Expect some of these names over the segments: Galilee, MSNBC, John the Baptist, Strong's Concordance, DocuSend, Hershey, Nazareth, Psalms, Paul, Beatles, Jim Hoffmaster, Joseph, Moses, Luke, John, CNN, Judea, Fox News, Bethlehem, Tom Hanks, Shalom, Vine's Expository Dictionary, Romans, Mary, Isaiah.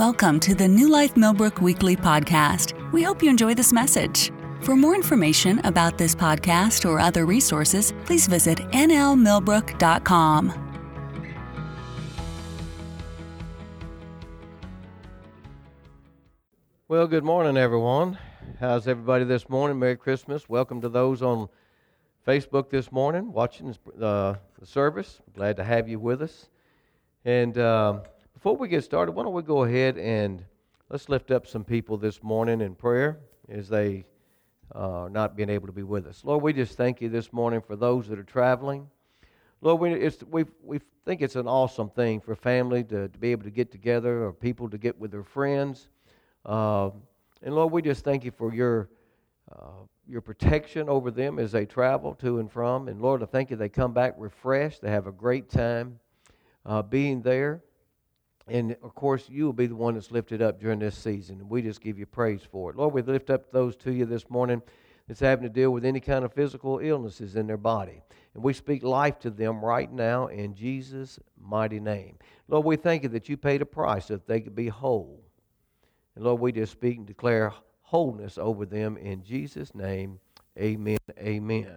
Welcome to the New Life Millbrook Weekly Podcast. We hope you enjoy this message. For more information about this podcast or other resources, please visit nlmillbrook.com. Well, good morning, everyone. How's everybody this morning? Merry Christmas. Welcome to those on Facebook this morning watching the service. Glad to have you with us. And before we get started, why don't we go ahead and let's lift up some people this morning in prayer as they are not being able to be with us. Lord, we just thank you this morning for those that are traveling. Lord, we think it's an awesome thing for family to be able to get together or people to get with their friends. And Lord, we just thank you for your protection over them as they travel to and from. And Lord, I thank you they come back refreshed. They have a great time being there. And of course, you will be the one that's lifted up during this season. And we just give you praise for it. Lord, we lift up those to you this morning that's having to deal with any kind of physical illnesses in their body. And we speak life to them right now in Jesus' mighty name. Lord, we thank you that you paid a price so that they could be whole. And Lord, we just speak and declare wholeness over them in Jesus' name. Amen. Amen.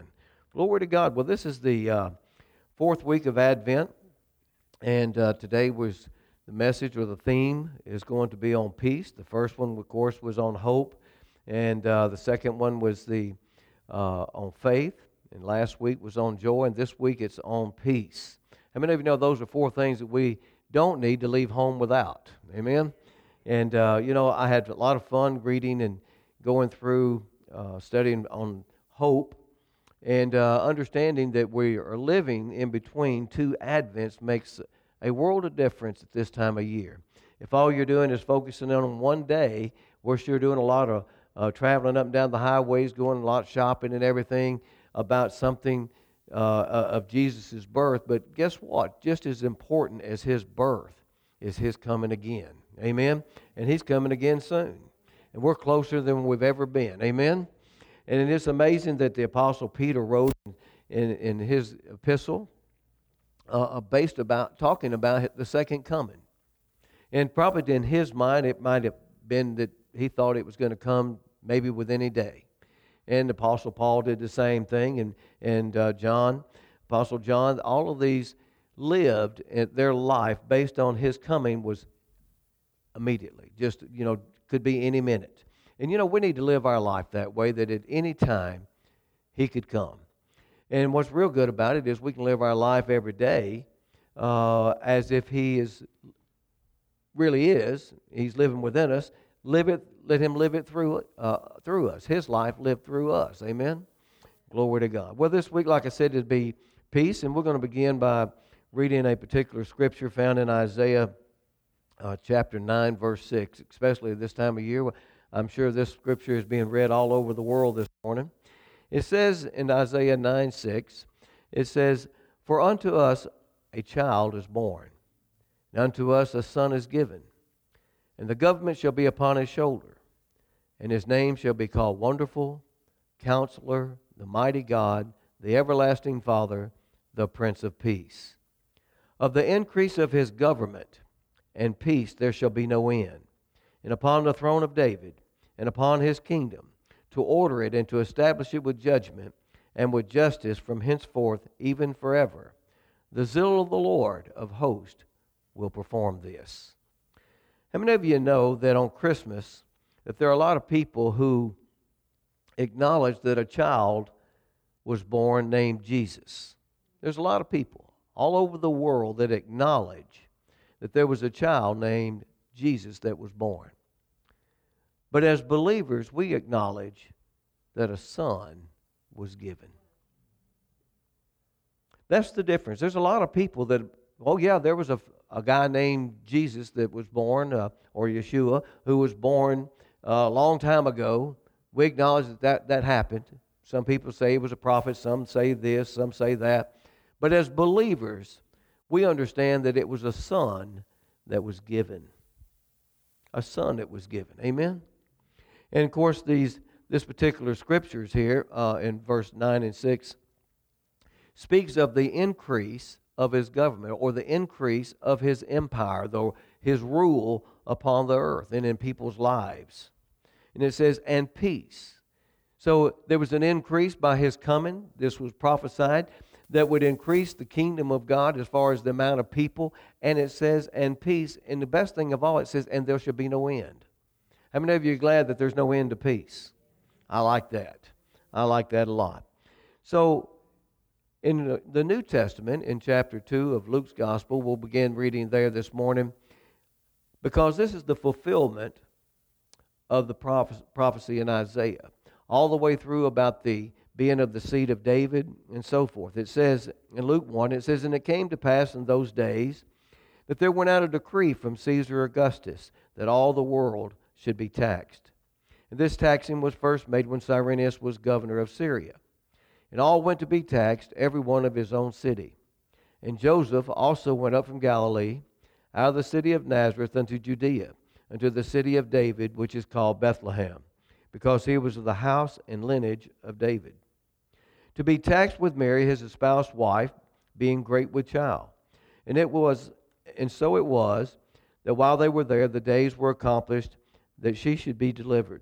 Glory to God. Well, this is the fourth week of Advent, and today was the message or the theme is going to be on peace. The first one, of course, was on hope, and the second one was on faith, and last week was on joy, and this week it's on peace. How many of you know those are four things that we don't need to leave home without? Amen. And, I had a lot of fun reading and going through studying on hope and understanding that we are living in between two Advents makes a world of difference at this time of year. If all you're doing is focusing on one day, we're sure doing a lot of traveling up and down the highways, going a lot shopping and everything about something of Jesus' birth. But guess what? Just as important as his birth is his coming again. Amen. And he's coming again soon. And we're closer than we've ever been. Amen. And it is amazing that the Apostle Peter wrote in his epistle based about talking about the second coming. And probably in his mind, it might have been that he thought it was going to come maybe with any day. And the Apostle Paul did the same thing. And John, Apostle John, all of these lived their life based on his coming was immediately, just, could be any minute. And, we need to live our life that way, that at any time he could come. And what's real good about it is we can live our life every day as if he really is, he's living within us. Let him live it through us, his life lived through us. Amen? Glory to God. Well, this week, like I said, it'd be peace, and we're going to begin by reading a particular scripture found in Isaiah chapter 9, verse 6, especially this time of year. I'm sure this scripture is being read all over the world this morning. It says in Isaiah 9, 6, it says, "For unto us a child is born, and unto us a son is given, and the government shall be upon his shoulder, and his name shall be called Wonderful, Counselor, the Mighty God, the Everlasting Father, the Prince of Peace. Of the increase of his government and peace there shall be no end, and upon the throne of David, and upon his kingdom, to order it and to establish it with judgment and with justice from henceforth even forever. The zeal of the Lord of hosts will perform this." How many of you know that on Christmas, that there are a lot of people who acknowledge that a child was born named Jesus? There's a lot of people all over the world that acknowledge that there was a child named Jesus that was born. But as believers, we acknowledge that a son was given. That's the difference. There's a lot of people that, there was a guy named Jesus that was born, or Yeshua, who was born a long time ago. We acknowledge that happened. Some people say he was a prophet. Some say this. Some say that. But as believers, we understand that it was a son that was given. A son that was given. Amen? And, of course, this particular scriptures here in verse 9 and 6 speaks of the increase of his government or the increase of his empire, though his rule upon the earth and in people's lives. And it says, and peace. So there was an increase by his coming. This was prophesied that would increase the kingdom of God as far as the amount of people. And it says, and peace. And the best thing of all, it says, and there shall be no end. How many of you are glad that there's no end to peace? I like that. I like that a lot. So in the New Testament, in chapter 2 of Luke's Gospel, we'll begin reading there this morning, because this is the fulfillment of the prophecy in Isaiah, all the way through about the being of the seed of David and so forth. It says in Luke 1, it says, and it came to pass in those days that there went out a decree from Caesar Augustus that all the world should be taxed. And this taxing was first made when Cyrenius was governor of Syria. And all went to be taxed, every one of his own city. And Joseph also went up from Galilee, out of the city of Nazareth unto Judea, unto the city of David, which is called Bethlehem, because he was of the house and lineage of David, to be taxed with Mary, his espoused wife, being great with child. And so it was, that while they were there, the days were accomplished that she should be delivered.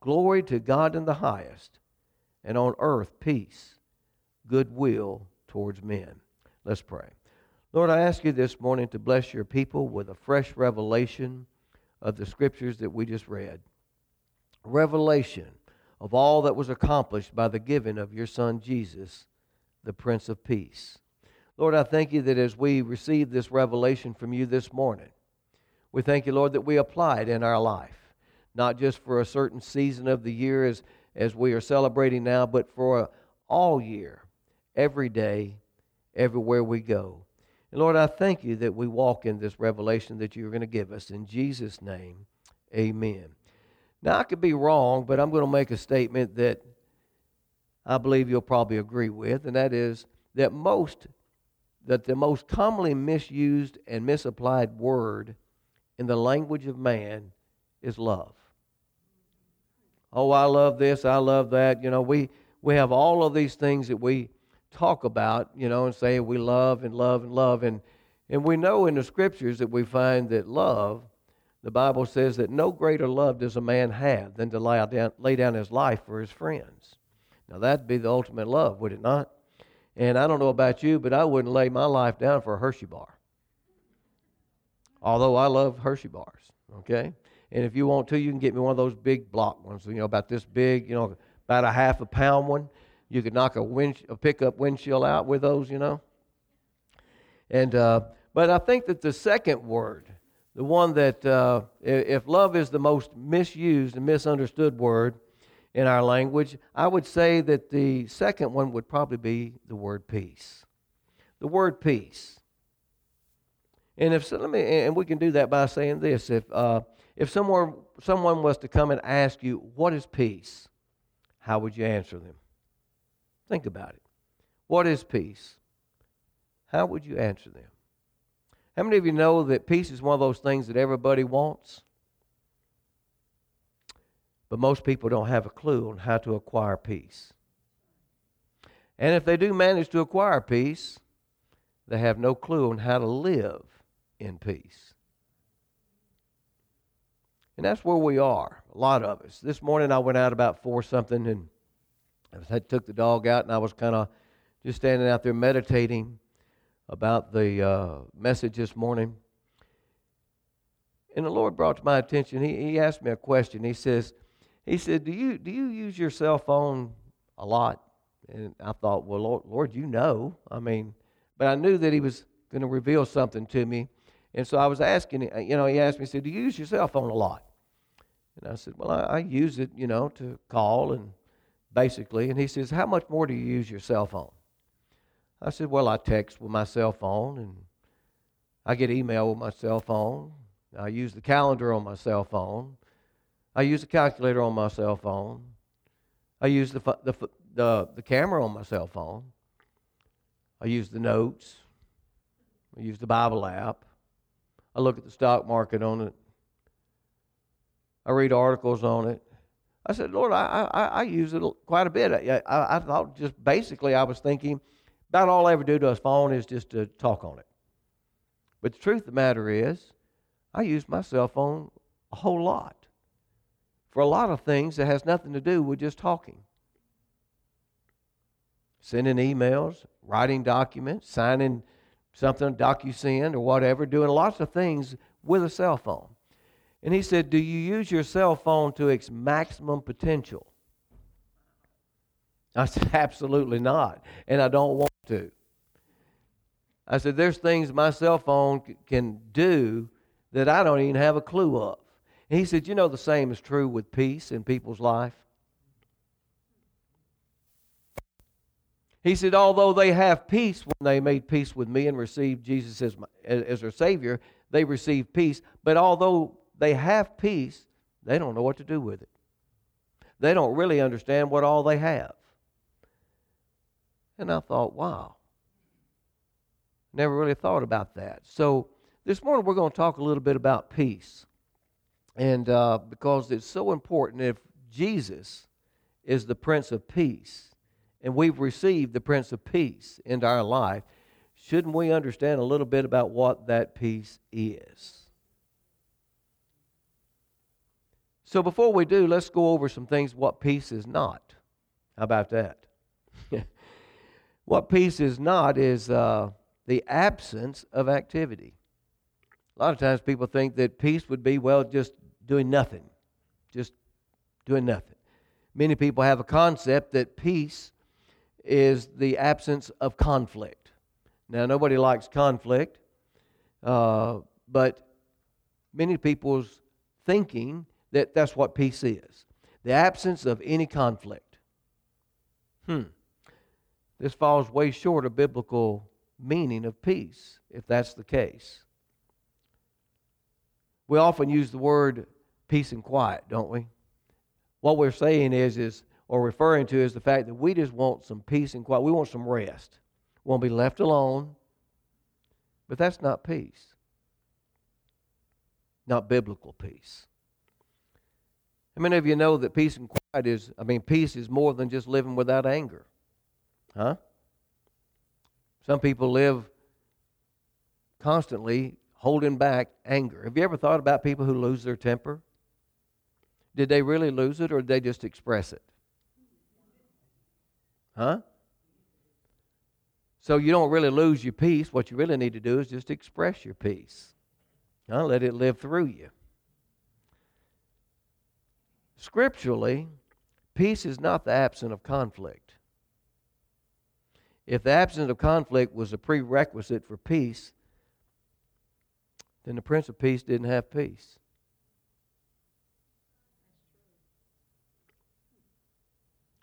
glory to God in the highest, and on earth peace, goodwill towards men. Let's pray. Lord, I ask you this morning to bless your people with a fresh revelation of the scriptures that we just read. Revelation of all that was accomplished by the giving of your Son Jesus, the Prince of Peace. Lord, I thank you that as we receive this revelation from you this morning, we thank you, Lord, that we apply it in our life, not just for a certain season of the year as we are celebrating now, but for all year, every day, everywhere we go. And Lord, I thank you that we walk in this revelation that you're going to give us. In Jesus' name, amen. Now, I could be wrong, but I'm going to make a statement that I believe you'll probably agree with, and that is that the most commonly misused and misapplied word in the language of man is love. Oh, I love this, I love that. You know, we have all of these things that we talk about, you know, and say we love and love and love. And we know in the scriptures that we find that love, the Bible says that no greater love does a man have than to lay down his life for his friends. Now, that'd be the ultimate love, would it not? And I don't know about you, but I wouldn't lay my life down for a Hershey bar. Although I love Hershey bars, okay? And if you want to, you can get me one of those big block ones, you know, about this big, you know, about a half a pound one. You could knock a pickup windshield out with those, you know. But I think that the second word, the one that, if love is the most misused and misunderstood word in our language, I would say that the second one would probably be the word peace. The word peace. And if so, we can do that by saying this: if someone was to come and ask you, "What is peace?" how would you answer them? Think about it. What is peace? How would you answer them? How many of you know that peace is one of those things that everybody wants? But most people don't have a clue on how to acquire peace. And if they do manage to acquire peace, they have no clue on how to live in peace. And that's where we are, a lot of us. This morning I went out about 4-something and I took the dog out, and I was kind of just standing out there meditating about the message this morning. And the Lord brought to my attention, he asked me a question. He said, do you use your cell phone a lot? And I thought, well, Lord, you know. I mean, but I knew that he was going to reveal something to me. And so I was asking, he asked me, he said, do you use your cell phone a lot? And I said, well, I use it, to call and basically. And he says, how much more do you use your cell phone? I said, well, I text with my cell phone, and I get email with my cell phone. I use the calendar on my cell phone. I use the calculator on my cell phone. I use the camera on my cell phone. I use the notes. I use the Bible app. I look at the stock market on it. I read articles on it. I said, Lord, I use it quite a bit. I thought just basically I was thinking about all I ever do to a phone is just to talk on it. But the truth of the matter is, I use my cell phone a whole lot for a lot of things that has nothing to do with just talking. Sending emails, writing documents, signing something, DocuSend or whatever, doing lots of things with a cell phone. And he said, do you use your cell phone to its maximum potential? I said, absolutely not, and I don't want to. I said, there's things my cell phone can do that I don't even have a clue of. And he said, the same is true with peace in people's life. He said, although they have peace when they made peace with me and received Jesus as their Savior, they received peace. But although they have peace, they don't know what to do with it. They don't really understand what all they have. And I thought, wow. Never really thought about that. So this morning we're going to talk a little bit about peace. And because it's so important, if Jesus is the Prince of Peace, and we've received the Prince of Peace into our life, shouldn't we understand a little bit about what that peace is? So before we do, let's go over some things what peace is not. How about that? What peace is not is the absence of activity. A lot of times people think that peace would be, well, just doing nothing. Just doing nothing. Many people have a concept that peace is the absence of conflict. Now, nobody likes conflict, but many people's thinking that that's what peace is. The absence of any conflict. This falls way short of biblical meaning of peace, if that's the case. We often use the word peace and quiet, don't we? What we're saying is the fact that we just want some peace and quiet. We want some rest. We want to be left alone. But that's not peace. Not biblical peace. How many of you know that peace and quiet peace is more than just living without anger? Huh? Some people live constantly holding back anger. Have you ever thought about people who lose their temper? Did they really lose it, or did they just express it? Huh? So you don't really lose your peace. What you really need to do is just express your peace. Huh? Let it live through you. Scripturally, peace is not the absence of conflict. If the absence of conflict was a prerequisite for peace, then the Prince of Peace didn't have peace.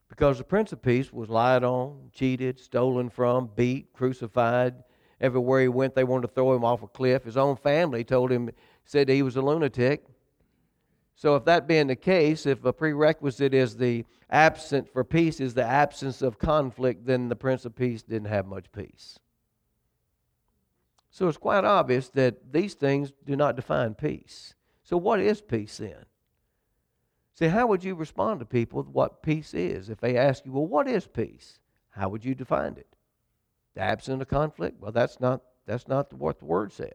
Because the Prince of Peace was lied on, cheated, stolen from, beat, crucified. Everywhere he went, they wanted to throw him off a cliff. His own family said he was a lunatic. So if that being the case, if a prerequisite is the absence for peace is the absence of conflict, then the Prince of Peace didn't have much peace. So it's quite obvious that these things do not define peace. So what is peace then? See, how would you respond to people with what peace is? If they ask you, well, what is peace? How would you define it? The absence of conflict? Well, that's not what the word says.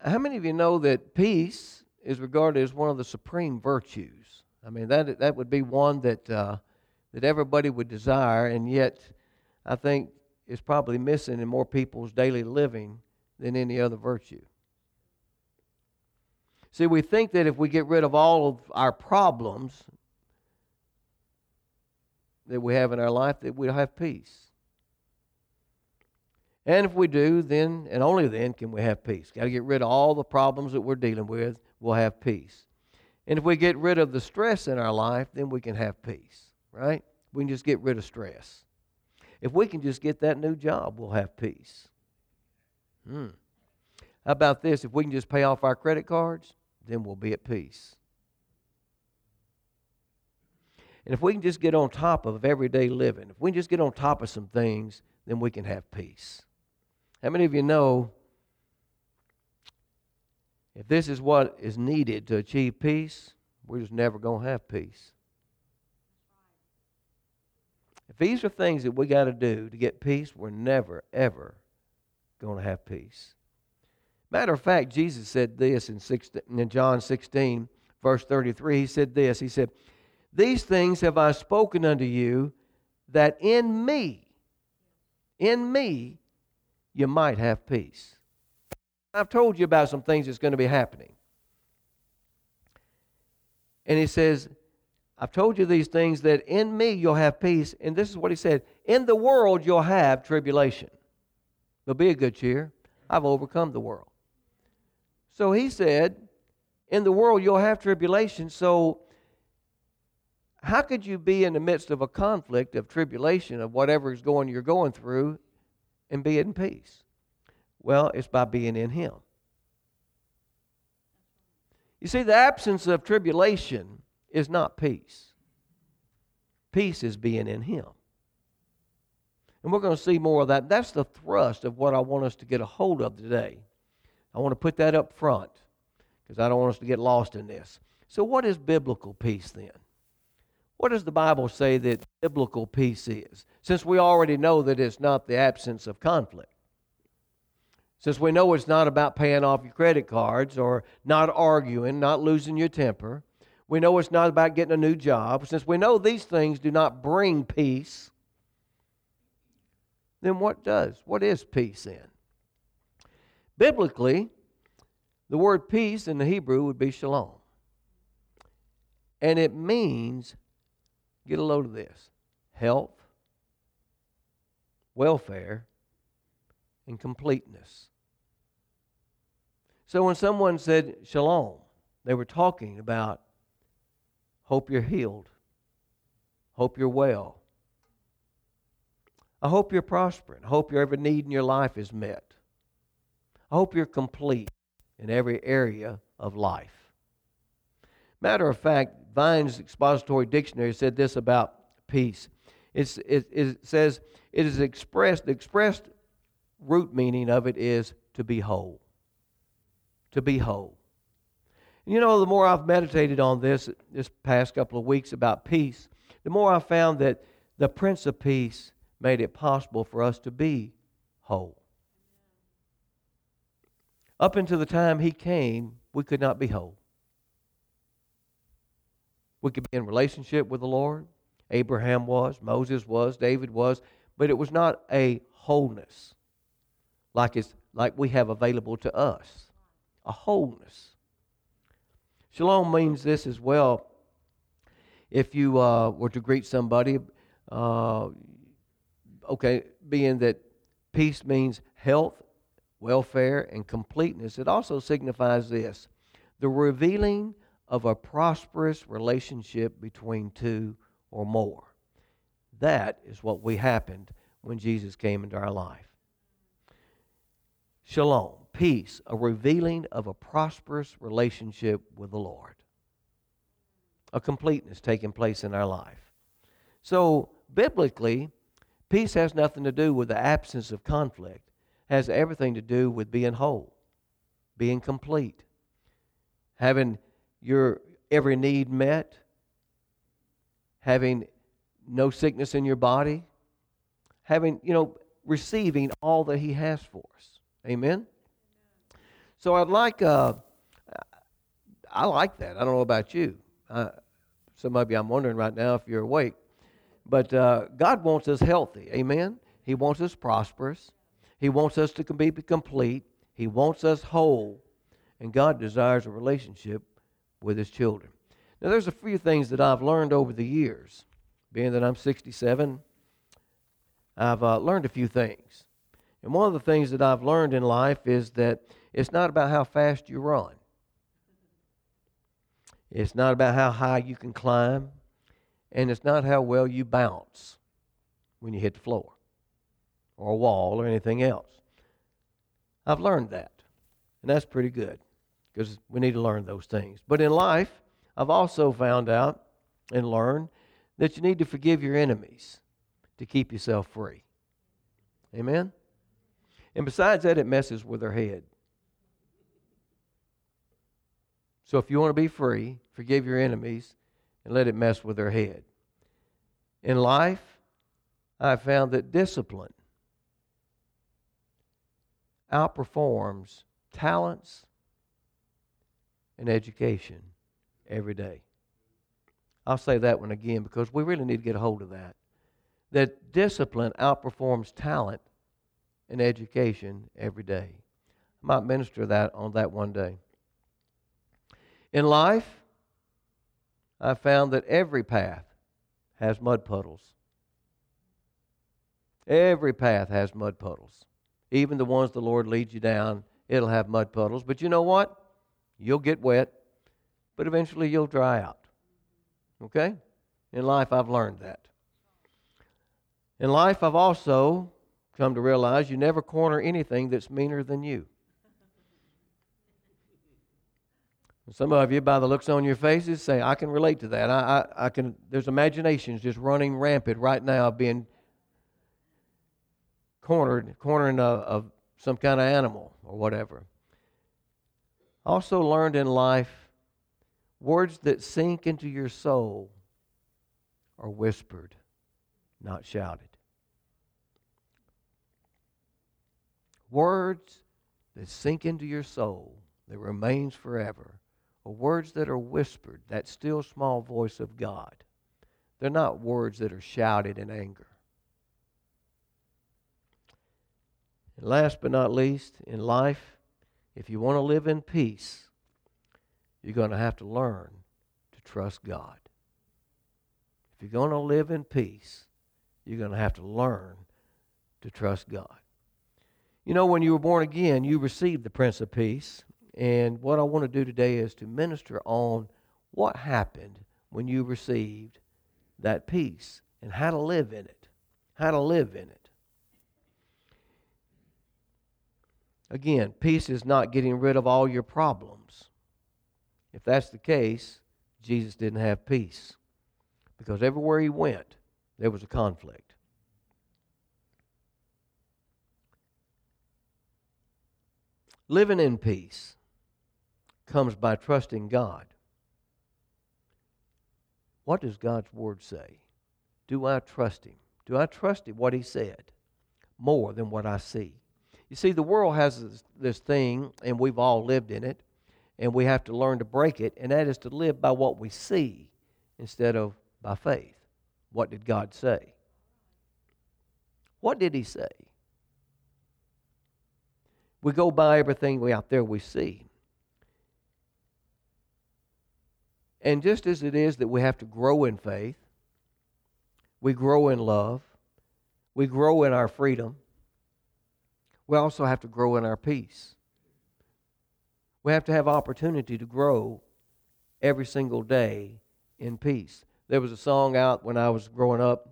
How many of you know that peace is regarded as one of the supreme virtues? I mean, that would be one that everybody would desire, and yet I think is probably missing in more people's daily living than any other virtue. See, we think that if we get rid of all of our problems that we have in our life, that we'll have peace. And if we do, then, and only then, can we have peace. Got to get rid of all the problems that we're dealing with, we'll have peace. And if we get rid of the stress in our life, then we can have peace, right? We can just get rid of stress. If we can just get that new job, we'll have peace. How about this? If we can just pay off our credit cards, then we'll be at peace. And if we can just get on top of everyday living, if we can just get on top of some things, then we can have peace. How many of you know if this is what is needed to achieve peace, we're just never going to have peace? If these are things that we got to do to get peace, we're never, ever going to have peace. Matter of fact, Jesus said this in John 16, verse 33. He said this. He said, "These things have I spoken unto you, that in me, you might have peace." I've told you about some things that's going to be happening. And he says, I've told you these things that in me you'll have peace. And this is what he said, in the world you'll have tribulation. But be of good cheer. I've overcome the world. So he said, in the world you'll have tribulation. So how could you be in the midst of a conflict, of tribulation, of whatever is going you're going through, and be in peace? Well, it's by being in Him. You see, the absence of tribulation is not peace. Peace is being in Him. And we're going to see more of that. That's the thrust of what I want us to get a hold of today. I want to put that up front because I don't want us to get lost in this. So what is biblical peace then? What does the Bible say that biblical peace is? Since we already know that it's not the absence of conflict. Since we know it's not about paying off your credit cards or not arguing, not losing your temper. We know it's not about getting a new job. Since we know these things do not bring peace, then what does? What is peace then? Biblically, the word peace in the Hebrew would be shalom. And it means, get a load of this, health, welfare, and completeness. So when someone said shalom, they were talking about hope you're healed, hope you're well, I hope you're prospering, I hope your every need in your life is met, I hope you're complete in every area of life. Matter of fact, Vine's Expository Dictionary said this about peace. It says, it is expressed, the expressed root meaning of it is to be whole. To be whole. And you know, the more I've meditated on this past couple of weeks about peace, the more I found that the Prince of Peace made it possible for us to be whole. Up until the time He came, we could not be whole. We could be in relationship with the Lord. Abraham was, Moses was, David was, but it was not a wholeness like we have available to us, a wholeness. Shalom means this as well. If you were to greet somebody, being that peace means health, welfare, and completeness, it also signifies this, the revealing of a prosperous relationship between two or more. That is what happened when Jesus came into our life. Shalom, peace, a revealing of a prosperous relationship with the Lord. A completeness taking place in our life. So, biblically, peace has nothing to do with the absence of conflict. It has everything to do with being whole, being complete, having your every need met, having no sickness in your body, receiving all that He has for us. Amen? So I like that. I don't know about you. Some of you, I'm wondering right now if you're awake. But God wants us healthy. Amen? He wants us prosperous. He wants us to be complete. He wants us whole, and God desires a relationship with His children. Now, there's a few things that I've learned over the years. Being that I'm 67, I've learned a few things. And one of the things that I've learned in life is that it's not about how fast you run. It's not about how high you can climb. And it's not how well you bounce when you hit the floor or a wall or anything else. I've learned that, and that's pretty good because we need to learn those things. But in life, I've also found out and learned that you need to forgive your enemies to keep yourself free. Amen? And besides that, it messes with their head. So if you want to be free, forgive your enemies and let it mess with their head. In life, I found that discipline outperforms talents and education every day. I'll say that one again because we really need to get a hold of that. That discipline outperforms talent and education every day. I might minister that on that one day. In life, I found that every path has mud puddles. Every path has mud puddles. Even the ones the Lord leads you down, it'll have mud puddles. But you know what? You'll get wet, but eventually you'll dry out. Okay? In life, I've learned that. In life, I've also come to realize you never corner anything that's meaner than you. And some of you, by the looks on your faces, say, I can relate to that. I can. There's imaginations just running rampant right now being cornering of some kind of animal or whatever. Also learned in life, words that sink into your soul are whispered, not shouted. Words that sink into your soul, that remains forever, are words that are whispered, that still small voice of God. They're not words that are shouted in anger. And last but not least, in life, if you want to live in peace, you're going to have to learn to trust God. If you're going to live in peace, you're going to have to learn to trust God. You know, when you were born again, you received the Prince of Peace. And what I want to do today is to minister on what happened when you received that peace and how to live in it. How to live in it. Again, peace is not getting rid of all your problems. If that's the case, Jesus didn't have peace because everywhere he went, there was a conflict. Living in peace comes by trusting God. What does God's Word say? Do I trust Him? Do I trust Him, what He said, more than what I see? You see, the world has this thing, and we've all lived in it, and we have to learn to break it, and that is to live by what we see instead of by faith. What did God say? What did He say? We go by everything out there we see. And just as it is that we have to grow in faith, we grow in love, we grow in our freedom, we also have to grow in our peace. We have to have opportunity to grow every single day in peace. There was a song out when I was growing up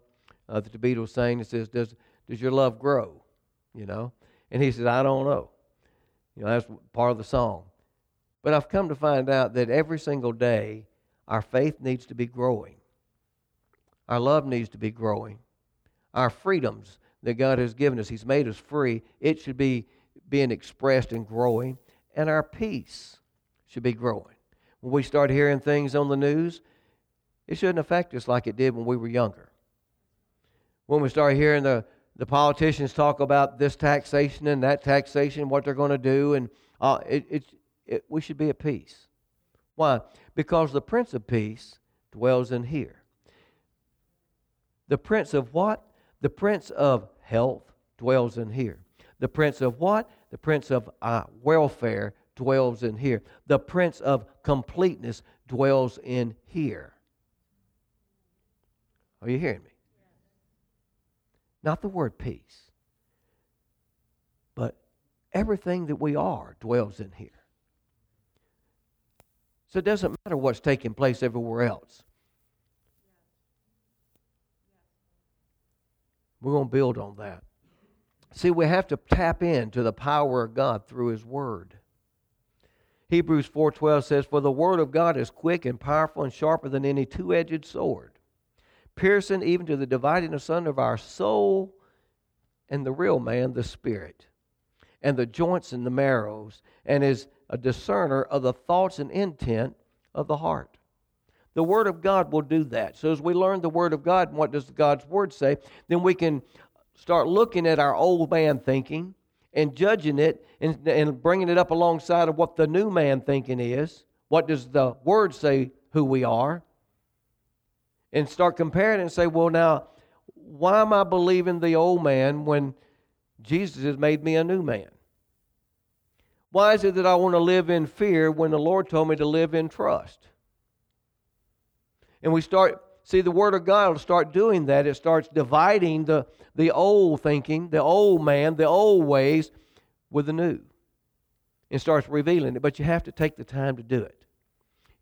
that the Beatles sang that says, does your love grow? You know? And he said, I don't know. You know, that's part of the song. But I've come to find out that every single day, our faith needs to be growing. Our love needs to be growing. Our freedoms that God has given us, He's made us free, it should be being expressed and growing. And our peace should be growing. When we start hearing things on the news, it shouldn't affect us like it did when we were younger. When we start hearing the politicians talk about this taxation and that taxation, what they're going to do, and we should be at peace. Why? Because the Prince of Peace dwells in here. The Prince of what? The Prince of Health dwells in here. The Prince of what? the Prince of Welfare dwells in here. The Prince of Completeness dwells in here. Are you hearing me? Not the word peace, but everything that we are dwells in here. So it doesn't matter what's taking place everywhere else. We're going to build on that. See, we have to tap into the power of God through His Word. Hebrews 4:12 says, "For the Word of God is quick and powerful and sharper than any two-edged sword, piercing even to the dividing asunder of our soul and the real man, the spirit, and the joints and the marrows, and is a discerner of the thoughts and intent of the heart." The Word of God will do that. So as we learn the Word of God, and what does God's Word say, then we can start looking at our old man thinking and judging it and bringing it up alongside of what the new man thinking is. What does the Word say who we are? And start comparing and say, well, now, why am I believing the old man when Jesus has made me a new man? Why is it that I want to live in fear when the Lord told me to live in trust? And we start, see, the Word of God will start doing that. It starts dividing the old thinking, the old man, the old ways with the new. It starts revealing it, but you have to take the time to do it.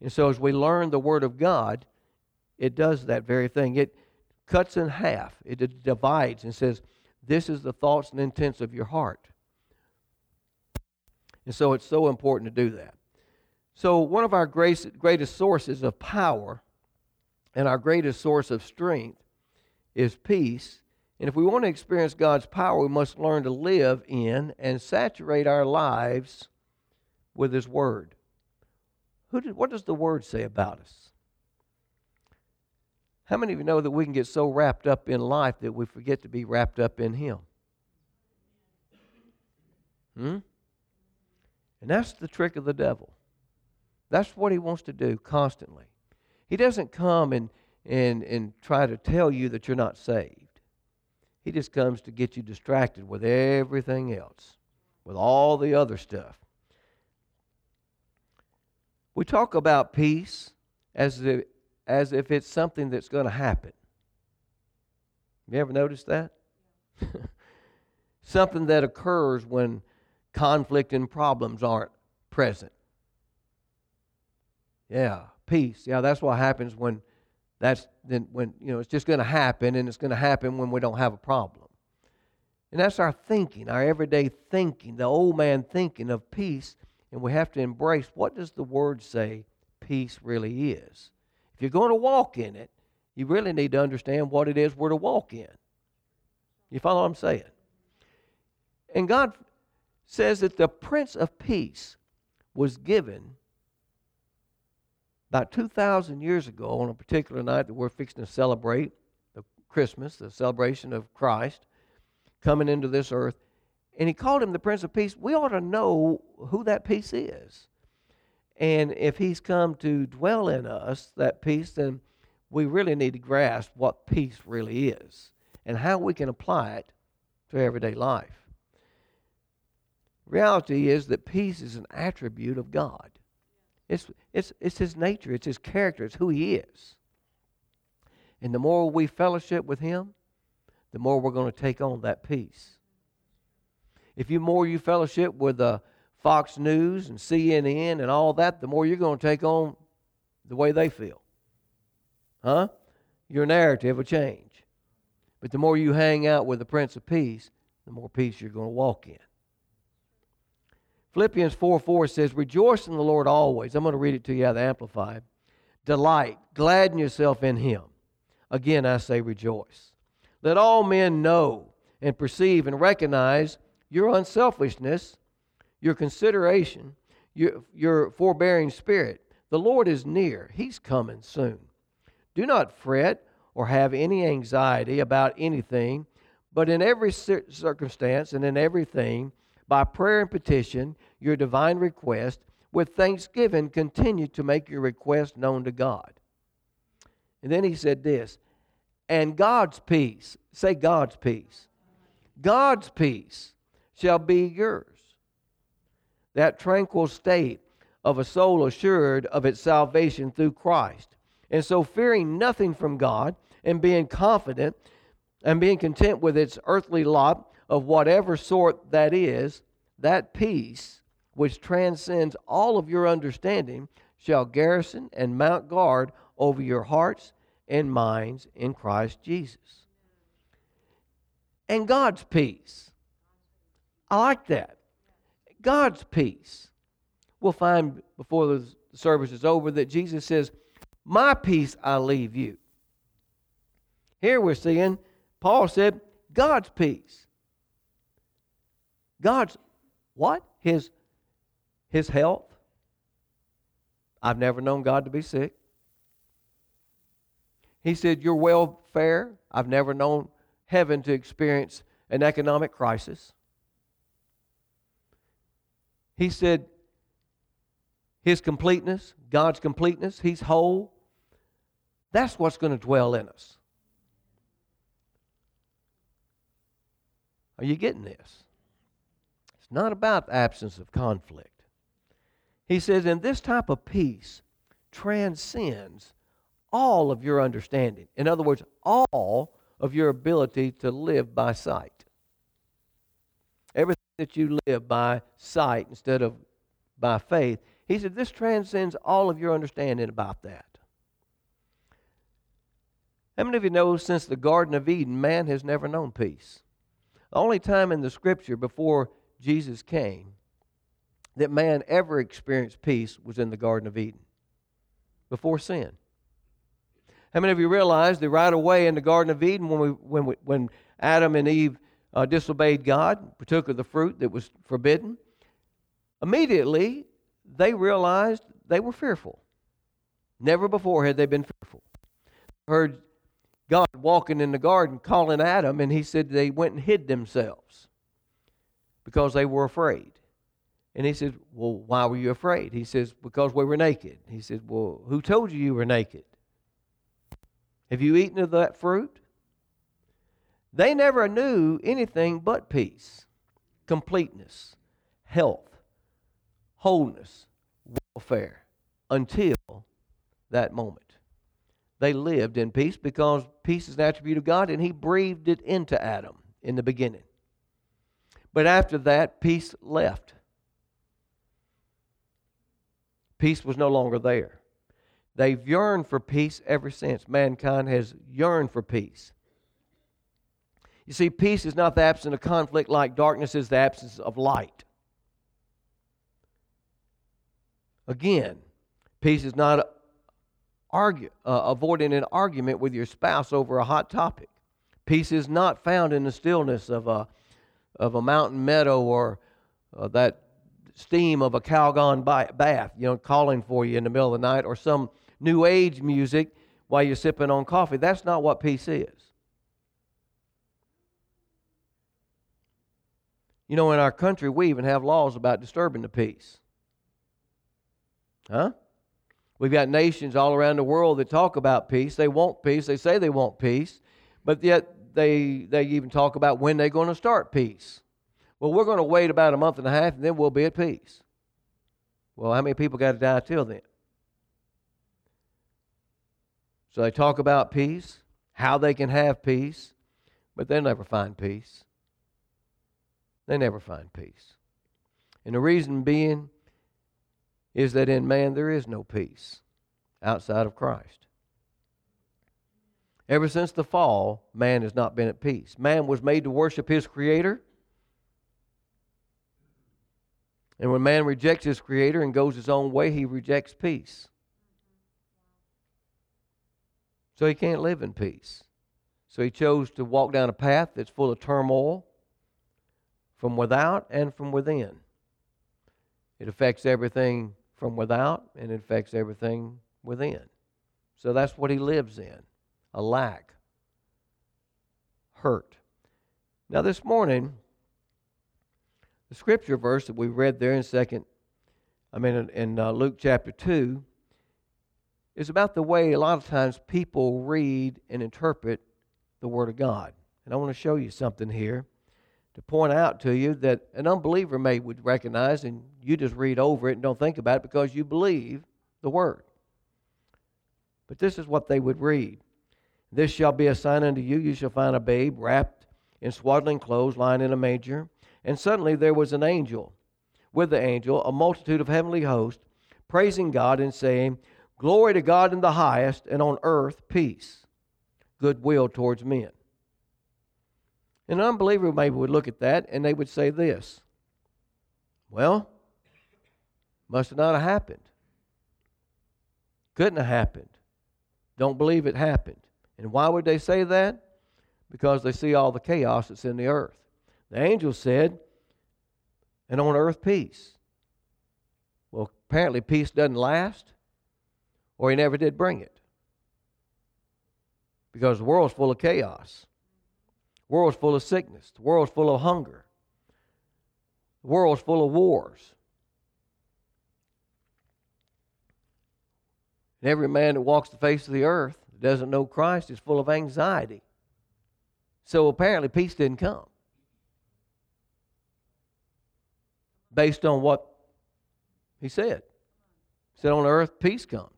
And so as we learn the Word of God, it does that very thing. It cuts in half. It divides and says, this is the thoughts and intents of your heart. And so it's so important to do that. So one of our greatest sources of power and our greatest source of strength is peace. And if we want to experience God's power, we must learn to live in and saturate our lives with His Word. What does the Word say about us? How many of you know that we can get so wrapped up in life that we forget to be wrapped up in Him? And that's the trick of the devil. That's what he wants to do constantly. He doesn't come and try to tell you that you're not saved. He just comes to get you distracted with everything else, with all the other stuff. We talk about peace as if it's something that's going to happen. You ever noticed that? Something that occurs when conflict and problems aren't present. Yeah, peace. Yeah, that's what happens when it's just going to happen, and it's going to happen when we don't have a problem. And that's our thinking, our everyday thinking, the old man thinking of peace, and we have to embrace what does the Word say peace really is. If you're going to walk in it, you really need to understand what it is we're to walk in. You follow what I'm saying? And God says that the Prince of Peace was given about 2,000 years ago on a particular night that we're fixing to celebrate, the Christmas, the celebration of Christ coming into this earth. And He called Him the Prince of Peace. We ought to know who that peace is. And if He's come to dwell in us, that peace, then we really need to grasp what peace really is and how we can apply it to everyday life. Reality is that peace is an attribute of God. It's His nature. It's His character. It's who He is. And the more we fellowship with Him, the more we're going to take on that peace. If the more you fellowship with Fox News and CNN and all that, the more you're going to take on the way they feel. Your narrative will change. But the more you hang out with the Prince of Peace, the more peace you're going to walk in. Philippians 4:4 says, "Rejoice in the Lord always." I'm going to read it to you out of the Amplified. "Delight, gladden yourself in Him. Again, I say rejoice. Let all men know and perceive and recognize your unselfishness, your consideration, your forbearing spirit. The Lord is near. He's coming soon. Do not fret or have any anxiety about anything, but in every circumstance and in everything, by prayer and petition, your divine request, with thanksgiving, continue to make your request known to God." And then he said this, "And God's peace," say God's peace, "God's peace shall be yours. that tranquil state of a soul assured of its salvation through Christ. And so fearing nothing from God and being confident and being content with its earthly lot of whatever sort that is, that peace which transcends all of your understanding shall garrison and mount guard over your hearts and minds in Christ Jesus. And God's peace. I like that. God's peace. We'll find before the service is over that Jesus says, "My peace I leave you." Here we're seeing, Paul said, God's peace. God's what? His health. I've never known God to be sick. He said, your welfare. I've never known heaven to experience an economic crisis. He said, His completeness, God's completeness, He's whole. That's what's going to dwell in us. Are you getting this? It's not about the absence of conflict. He says, and this type of peace transcends all of your understanding. In other words, all of your ability to live by sight. Everything that you live by sight instead of by faith. He said, this transcends all of your understanding about that. How many of you know since the Garden of Eden, man has never known peace? The only time in the Scripture before Jesus came that man ever experienced peace was in the Garden of Eden, before sin. How many of you realize that right away in the Garden of Eden, when Adam and Eve disobeyed God, partook of the fruit that was forbidden, immediately they realized they were fearful. Never before had they been fearful. They heard God walking in the garden, calling Adam, and He said they went and hid themselves because they were afraid. And He said, well, why were you afraid? He says, because we were naked. He said, well, who told you you were naked? Have you eaten of that fruit? They never knew anything but peace, completeness, health, wholeness, welfare, until that moment. They lived in peace because peace is an attribute of God, and He breathed it into Adam in the beginning. But after that, peace left. Peace was no longer there. They've yearned for peace ever since. Mankind has yearned for peace. You see, peace is not the absence of conflict like darkness is the absence of light. Again, peace is not avoiding an argument with your spouse over a hot topic. Peace is not found in the stillness of a mountain meadow or that steam of a Calgon bath, calling for you in the middle of the night, or some new age music while you're sipping on coffee. That's not what peace is. You know, in our country, we even have laws about disturbing the peace. Huh? We've got nations all around the world that talk about peace. They want peace. They say they want peace, but yet they even talk about when they're going to start peace. Well, we're going to wait about a month and a half, and then we'll be at peace. Well, how many people got to die till then? So they talk about peace, how they can have peace, but they never find peace. They never find peace. And the reason being is that in man there is no peace outside of Christ. Ever since the fall, man has not been at peace. Man was made to worship his Creator. And when man rejects his Creator and goes his own way, he rejects peace. So he can't live in peace. So he chose to walk down a path that's full of turmoil from without and from within. It affects everything from without and it affects everything within. So that's what he lives in, a lack, hurt. Now this morning, the scripture verse that we read there in Luke chapter 2 is about the way a lot of times people read and interpret the Word of God. And I want to show you something here to point out to you that an unbeliever may would recognize, and you just read over it and don't think about it because you believe the word. But this is what they would read. This shall be a sign unto you. You shall find a babe wrapped in swaddling clothes, lying in a manger. And suddenly there was an angel. With the angel, a multitude of heavenly hosts, praising God and saying, Glory to God in the highest, and on earth peace, goodwill towards men. An unbeliever maybe would look at that and they would say this, well, must not have happened. Couldn't have happened. Don't believe it happened. And why would they say that? Because they see all the chaos that's in the earth. The angel said, and on earth peace. Well, apparently peace doesn't last, or he never did bring it. Because the world's full of chaos. The world's full of sickness. The world's full of hunger. The world's full of wars. And every man that walks the face of the earth that doesn't know Christ is full of anxiety. So apparently peace didn't come. Based on what he said. He said on earth peace comes.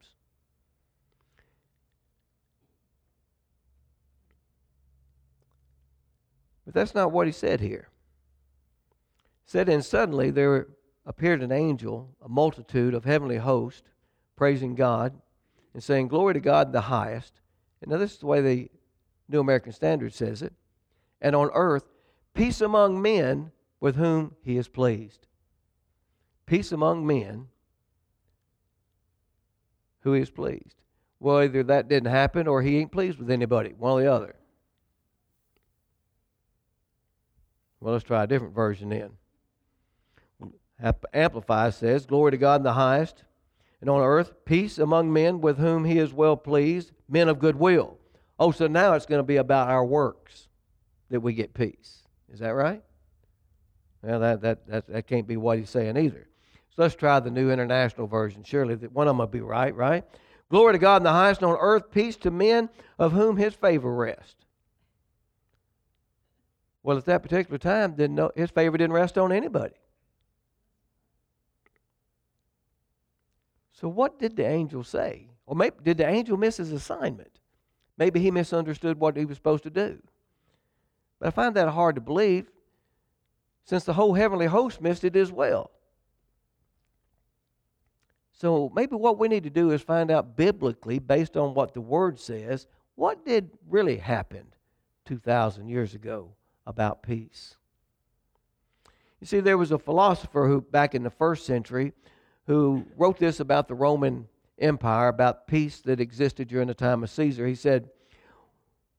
But that's not what he said here. He said, and suddenly there appeared an angel, a multitude of heavenly hosts, praising God and saying, Glory to God the highest. And now this is the way the New American Standard says it. And on earth, peace among men with whom he is pleased. Peace among men who he is pleased. Well, either that didn't happen or he ain't pleased with anybody, one or the other. Well, let's try a different version then. Amplify says, Glory to God in the highest, and on earth, peace among men with whom he is well pleased, men of goodwill. Oh, so now it's going to be about our works that we get peace. Is that right? Well, that can't be what he's saying either. So let's try the New International Version. Surely that one of them will be right? Glory to God in the highest, and on earth, peace to men of whom his favor rests. Well, at that particular time, his favor didn't rest on anybody. So what did the angel say? Or maybe did the angel miss his assignment? Maybe he misunderstood what he was supposed to do. But I find that hard to believe, since the whole heavenly host missed it as well. So maybe what we need to do is find out biblically, based on what the Word says, what did really happen 2,000 years ago about peace. You see, there was a philosopher who, back in the first century, who wrote this about the Roman Empire, about peace that existed during the time of Caesar. He said,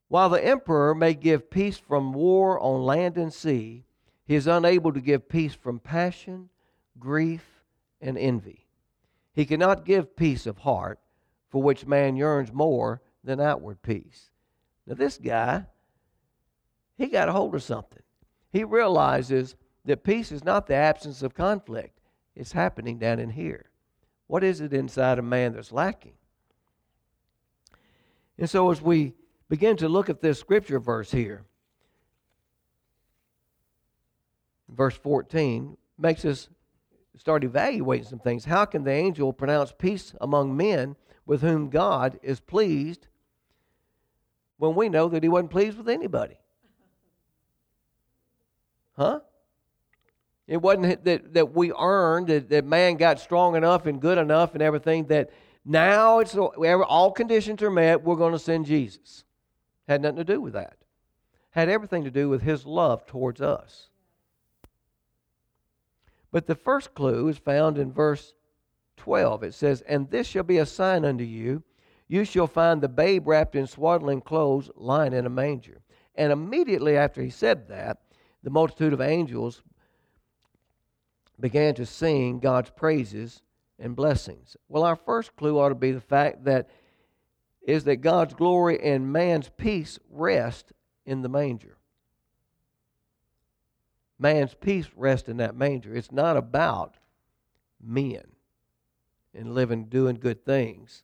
while the emperor may give peace from war on land and sea, he is unable to give peace from passion, grief, and envy. He cannot give peace of heart, for which man yearns more than outward peace. Now this guy, he got a hold of something. He realizes that peace is not the absence of conflict. It's happening down in here. What is it inside a man that's lacking? And so as we begin to look at this scripture verse here, verse 14 makes us start evaluating some things. How can the angel pronounce peace among men with whom God is pleased when we know that he wasn't pleased with anybody? Huh? It wasn't that we earned, that man got strong enough and good enough and everything, that now it's all conditions are met, we're going to send Jesus. Had nothing to do with that. Had everything to do with his love towards us. But the first clue is found in verse 12. It says, and this shall be a sign unto you. You shall find the babe wrapped in swaddling clothes, lying in a manger. And immediately after he said that, the multitude of angels began to sing God's praises and blessings. Well, our first clue ought to be the fact that God's glory and man's peace rest in the manger. Man's peace rests in that manger. It's not about men and living, doing good things.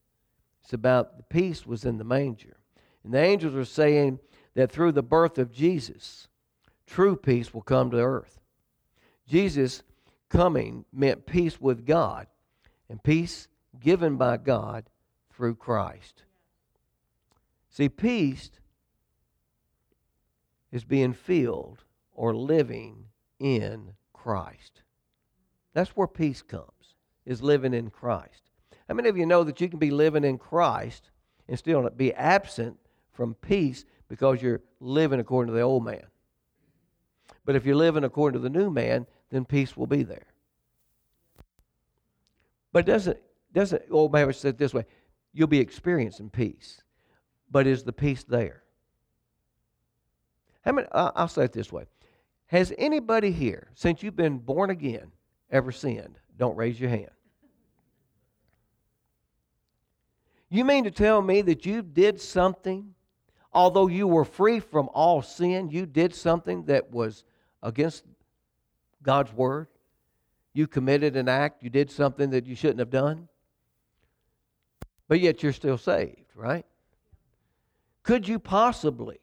It's about the peace was in the manger. And the angels are saying that through the birth of Jesus, true peace will come to earth. Jesus' coming meant peace with God and peace given by God through Christ. See, peace is being filled or living in Christ. That's where peace comes, is living in Christ. How many of you know that you can be living in Christ and still be absent from peace because you're living according to the old man? But if you're living according to the new man, then peace will be there. But it doesn't old man said it this way, you'll be experiencing peace. But is the peace there? How many? I'll say it this way. Has anybody here, since you've been born again, ever sinned? Don't raise your hand. You mean to tell me that you did something, although you were free from all sin, you did something that was against God's word? You committed an act, you did something that you shouldn't have done, but yet you're still saved, right? Could you possibly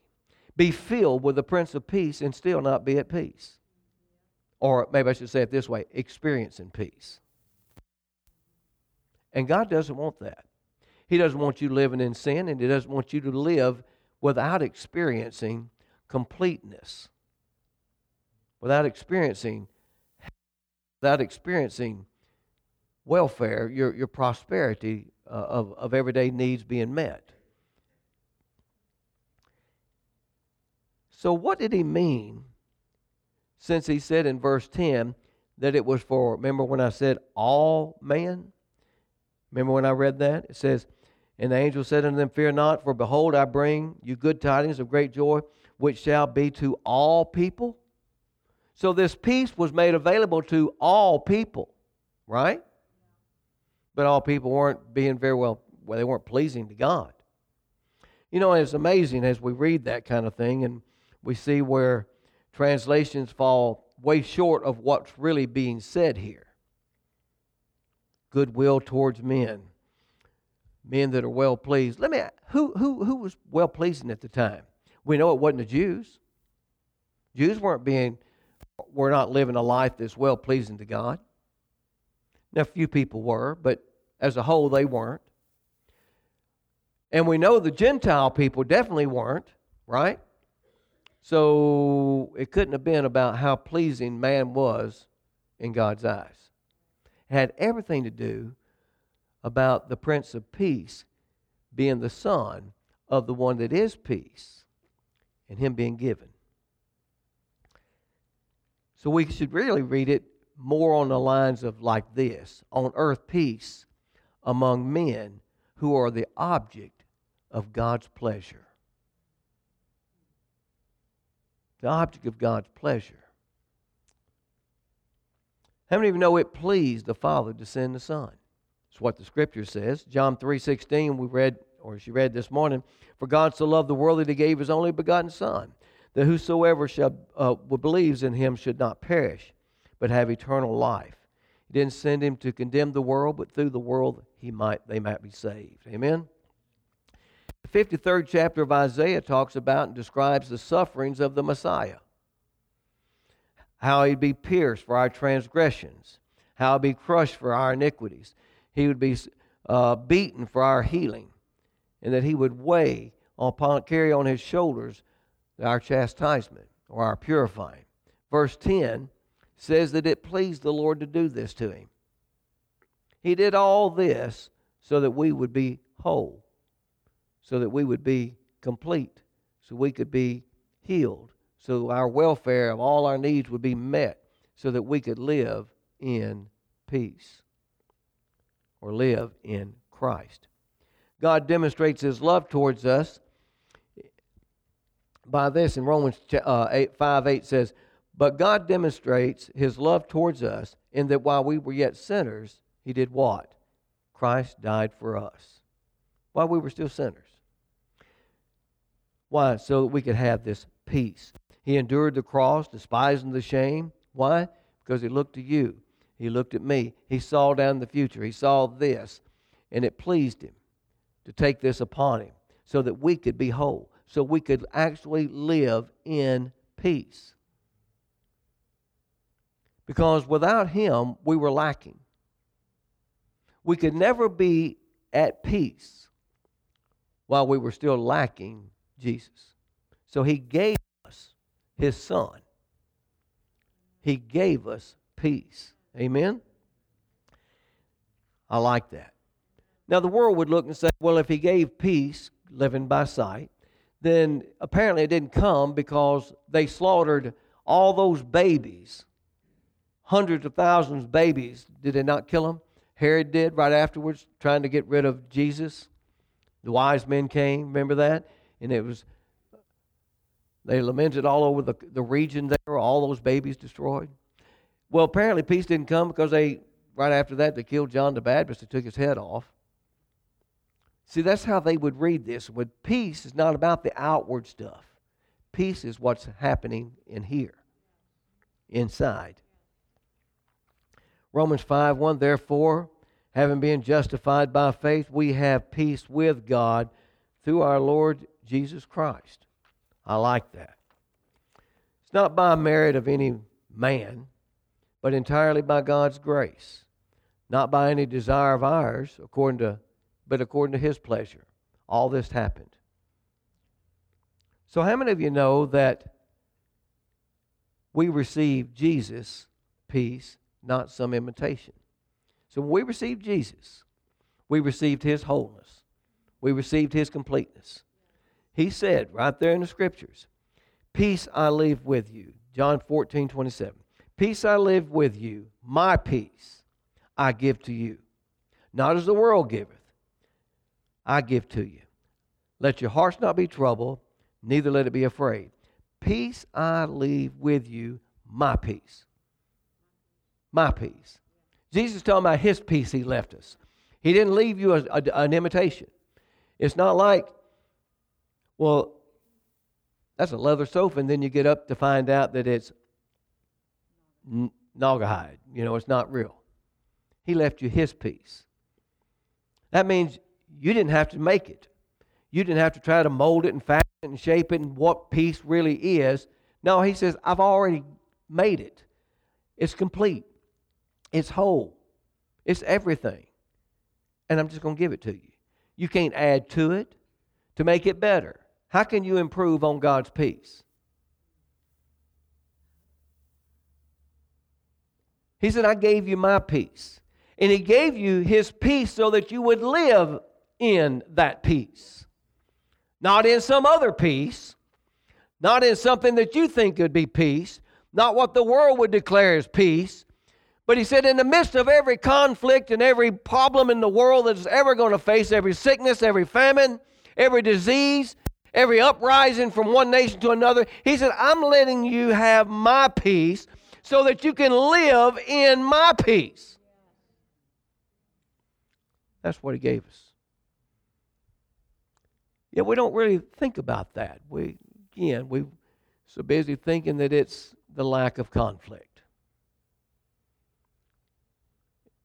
be filled with the Prince of Peace and still not be at peace? Or maybe I should say it this way, experiencing peace. And God doesn't want that. He doesn't want you living in sin, and He doesn't want you to live without experiencing completeness, without experiencing welfare, your prosperity of everyday needs being met. So what did He mean since He said in verse 10 that it was for, remember when I said all man? Remember when I read that? It says, and the angel said unto them, fear not, for behold, I bring you good tidings of great joy, which shall be to all people. So this peace was made available to all people, right? But all people weren't being very well, they weren't pleasing to God. You know, it's amazing as we read that kind of thing and we see where translations fall way short of what's really being said here. Goodwill towards men. Men that are well pleased. Let me ask, who was well pleasing at the time? We know it wasn't the Jews. Jews were not living a life that's well pleasing to God. Now, few people were, but as a whole, they weren't. And we know the Gentile people definitely weren't, right? So it couldn't have been about how pleasing man was in God's eyes. It had everything to do about the Prince of Peace being the Son of the one that is peace and Him being given. So we should really read it more on the lines of like this. On earth, peace among men who are the object of God's pleasure. The object of God's pleasure. How many of you know it pleased the Father to send the Son? It's what the Scripture says. John 3:16, we read, or she read this morning, for God so loved the world that He gave His only begotten Son, that whosoever believes in Him should not perish, but have eternal life. He didn't send Him to condemn the world, but through the world they might be saved. Amen? The 53rd chapter of Isaiah talks about and describes the sufferings of the Messiah. How He'd be pierced for our transgressions. How He'd be crushed for our iniquities. He would be beaten for our healing. And that He would carry on His shoulders our chastisement or our purifying. Verse 10 says that it pleased the Lord to do this to Him. He did all this so that we would be whole, so that we would be complete, so we could be healed, so our welfare of all our needs would be met, so that we could live in peace or live in Christ. God demonstrates His love towards us by this. In Romans 5:8 says, but God demonstrates His love towards us in that while we were yet sinners, He did what? Christ died for us. While we were still sinners. Why? So that we could have this peace. He endured the cross, despising the shame. Why? Because He looked to you. He looked at me. He saw down the future. He saw this, and it pleased Him to take this upon Him so that we could be whole. So we could actually live in peace. because without him, we were lacking. We could never be at peace while we were still lacking Jesus. So he gave us his son. He gave us peace. Amen? I like that. Now the world would look and say, well, if he gave peace, living by sight, then apparently it didn't come because they slaughtered all those babies, hundreds of thousands of babies. Did they not kill them? Herod did right afterwards, trying to get rid of Jesus. The wise men came, remember that? And it was, they lamented all over the region there, all those babies destroyed. Well, apparently peace didn't come because they, right after that, they killed John the Baptist and took his head off. See, that's how they would read this. With peace is not about the outward stuff. Peace is what's happening in here, inside. Romans 5:1, therefore, having been justified by faith, we have peace with God through our Lord Jesus Christ. I like that. It's not by merit of any man, but entirely by God's grace. Not by any desire of ours, according to his pleasure. All this happened. So how many of you know that we receive Jesus' peace, not some imitation? So when we received Jesus, we received his wholeness. We received his completeness. He said right there in the scriptures, peace I leave with you. John 14:27. Peace I leave with you, my peace I give to you. Not as the world giveth, I give to you. Let your hearts not be troubled, neither let it be afraid. Peace I leave with you, my peace. My peace. Jesus is talking about his peace he left us. He didn't leave you an imitation. It's not like, well, that's a leather sofa, and then you get up to find out that it's naugahyde. You know, it's not real. He left you his peace. That means you didn't have to make it. You didn't have to try to mold it and fashion it and shape it and what peace really is. No, he says, I've already made it. It's complete. It's whole. It's everything. And I'm just going to give it to you. You can't add to it to make it better. How can you improve on God's peace? He said, I gave you my peace. And he gave you his peace so that you would live in that peace. Not in some other peace. Not in something that you think could be peace. Not what the world would declare as peace. But he said in the midst of every conflict and every problem in the world that is ever going to face, every sickness, every famine, every disease, every uprising from one nation to another, he said, I'm letting you have my peace so that you can live in my peace. That's what he gave us. Yeah, we don't really think about that. We're so busy thinking that it's the lack of conflict.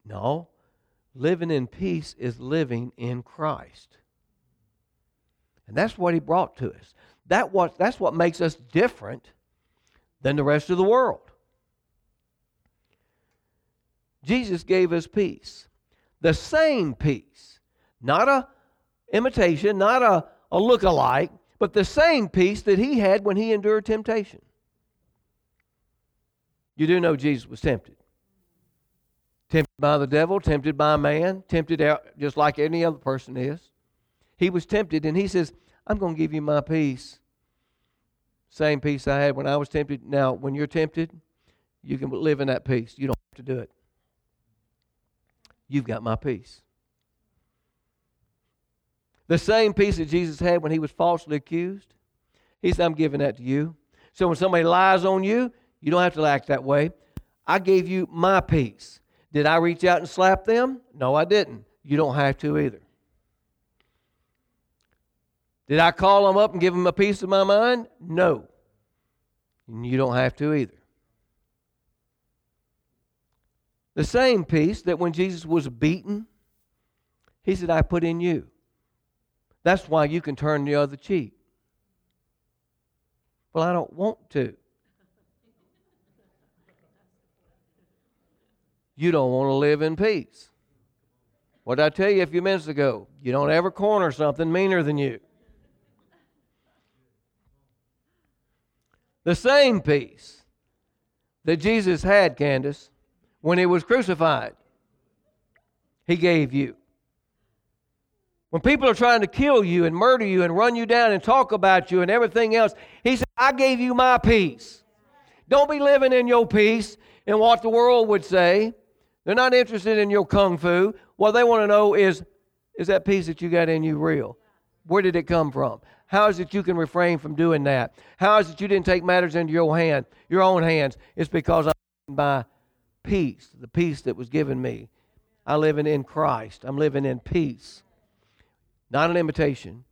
No, living in peace is living in Christ. And that's what he brought to us. That's what makes us different than the rest of the world. Jesus gave us peace. The same peace. Not a imitation, not a look-alike, but the same peace that he had when he endured temptation. You do know Jesus was tempted. Tempted by the devil, tempted by man, tempted just like any other person is. He was tempted, and he says, I'm going to give you my peace. Same peace I had when I was tempted. Now, when you're tempted, you can live in that peace. You don't have to do it. You've got my peace. The same peace that Jesus had when he was falsely accused. He said, I'm giving that to you. So when somebody lies on you, you don't have to act that way. I gave you my peace. Did I reach out and slap them? No, I didn't. You don't have to either. Did I call them up and give them a piece of my mind? No. And you don't have to either. The same peace that when Jesus was beaten, he said, I put in you. That's why you can turn the other cheek. Well, I don't want to. you don't want to live in peace. What did I tell you a few minutes ago? You don't ever corner something meaner than you. The same peace that Jesus had, Candace, when he was crucified, he gave you. When people are trying to kill you and murder you and run you down and talk about you and everything else, he said, I gave you my peace. Don't be living in your peace and what the world would say. They're not interested in your kung fu. What they want to know is that peace that you got in you real? Where did it come from? How is it you can refrain from doing that? How is it you didn't take matters into your own hands? It's because I'm living by peace, the peace that was given me. I'm living in Christ. I'm living in peace. Not an imitation,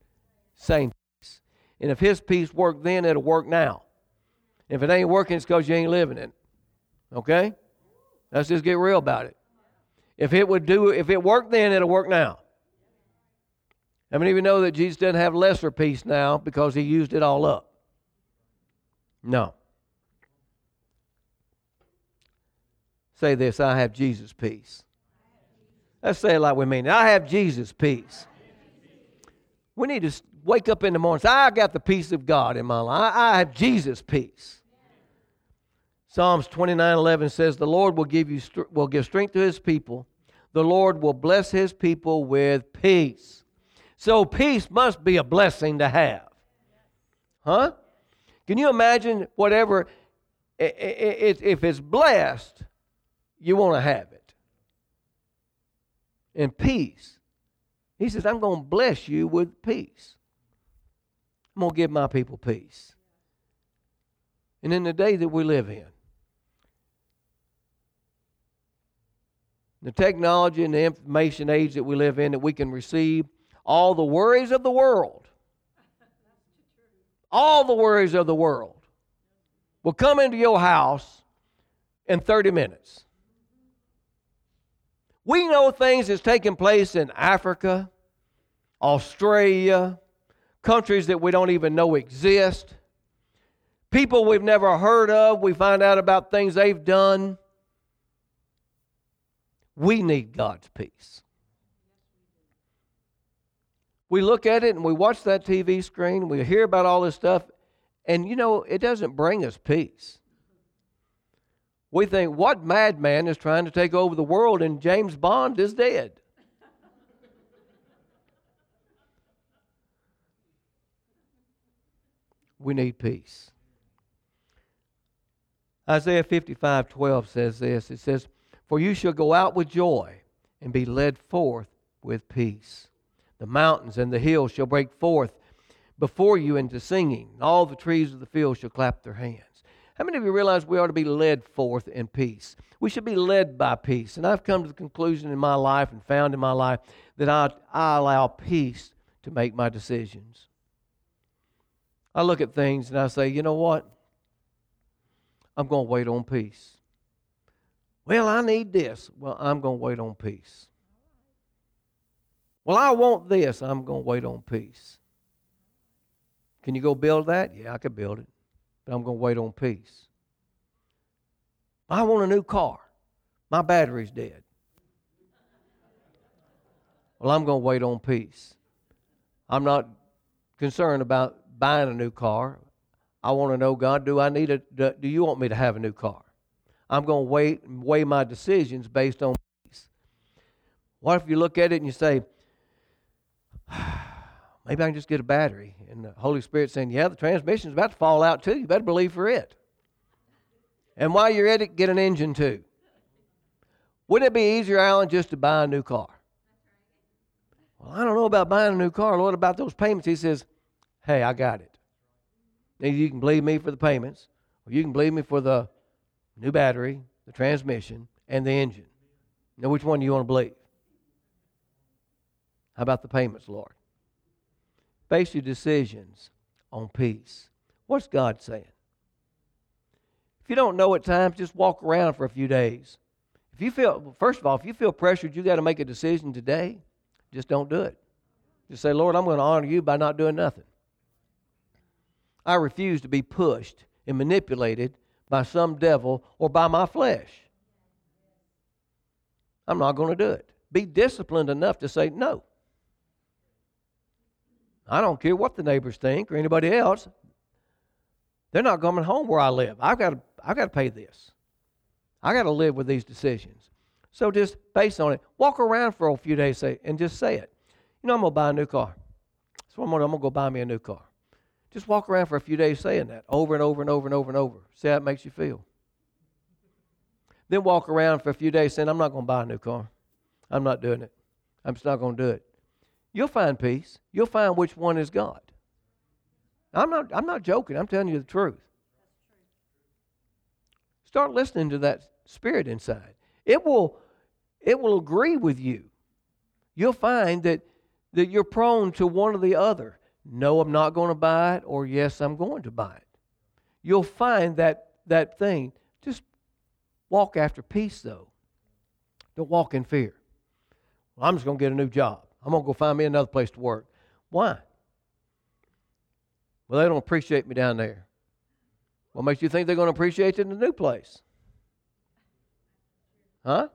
same peace. And if his peace worked then, it'll work now. If it ain't working, it's because you ain't living it. Okay? Let's just get real about it. If it worked then, it'll work now. How many of you know that Jesus doesn't have lesser peace now because he used it all up? No. Say this, I have Jesus' peace. Let's say it like we mean it. I have Jesus' peace. We need to wake up in the morning and say, I got the peace of God in my life. I have Jesus' peace. Psalms 29:11 says, the Lord will give strength to his people. The Lord will bless his people with peace. So peace must be a blessing to have. Huh? Can you imagine whatever, if it's blessed, you want to have it. And peace. He says, I'm going to bless you with peace. I'm going to give my people peace. And in the day that we live in, the technology and the information age that we live in, that we can receive all the worries of the world. All the worries of the world will come into your house in 30 minutes. We know things that's taking place in Africa, Australia, countries that we don't even know exist. People we've never heard of, we find out about things they've done. We need God's peace. We look at it and we watch that TV screen, we hear about all this stuff, and you know, it doesn't bring us peace. We think, what madman is trying to take over the world, and James Bond is dead? We need peace. Isaiah 55:12 says this. It says, for you shall go out with joy and be led forth with peace. The mountains and the hills shall break forth before you into singing. And all the trees of the field shall clap their hands. How many of you realize we ought to be led forth in peace? We should be led by peace. And I've come to the conclusion in my life and found in my life that I allow peace to make my decisions. I look at things and I say, you know what? I'm going to wait on peace. Well, I need this. Well, I'm going to wait on peace. Well, I want this. I'm going to wait on peace. Can you go build that? Yeah, I could build it. But I'm going to wait on peace. I want a new car. My battery's dead. Well, I'm going to wait on peace. I'm not concerned about buying a new car. I want to know, God, do you want me to have a new car? I'm going to weigh my decisions based on peace. What if you look at it and you say, maybe I can just get a battery? And the Holy Spirit's saying, yeah, the transmission's about to fall out too. You better believe for it. And while you're at it, get an engine too. Wouldn't it be easier, Alan, just to buy a new car? Well, I don't know about buying a new car. Lord, about those payments? He says, hey, I got it. Either you can believe me for the payments, or you can believe me for the new battery, the transmission, and the engine. Now, which one do you want to believe? How about the payments, Lord? Base your decisions on peace. What's God saying? If you don't know at times, just walk around for a few days. If you feel pressured, you got to make a decision today, just don't do it. Just say, Lord, I'm going to honor you by not doing nothing. I refuse to be pushed and manipulated by some devil or by my flesh. I'm not going to do it. Be disciplined enough to say no. I don't care what the neighbors think or anybody else. They're not coming home where I live. I've got to pay this. I've got to live with these decisions. So just based on it, walk around for a few days and just say it. You know, I'm going to buy a new car. So I'm going to go buy me a new car. Just walk around for a few days saying that over and over and over and over and over. See how it makes you feel. Then walk around for a few days saying, I'm not going to buy a new car. I'm not doing it. I'm just not going to do it. You'll find peace. You'll find which one is God. I'm not joking. I'm telling you the truth. Start listening to that spirit inside. It will agree with you. You'll find that you're prone to one or the other. No, I'm not going to buy it, or yes, I'm going to buy it. You'll find that thing. Just walk after peace, though. Don't walk in fear. Well, I'm just going to get a new job. I'm going to go find me another place to work. Why? Well, they don't appreciate me down there. What makes you think they're going to appreciate you in the new place? Huh? At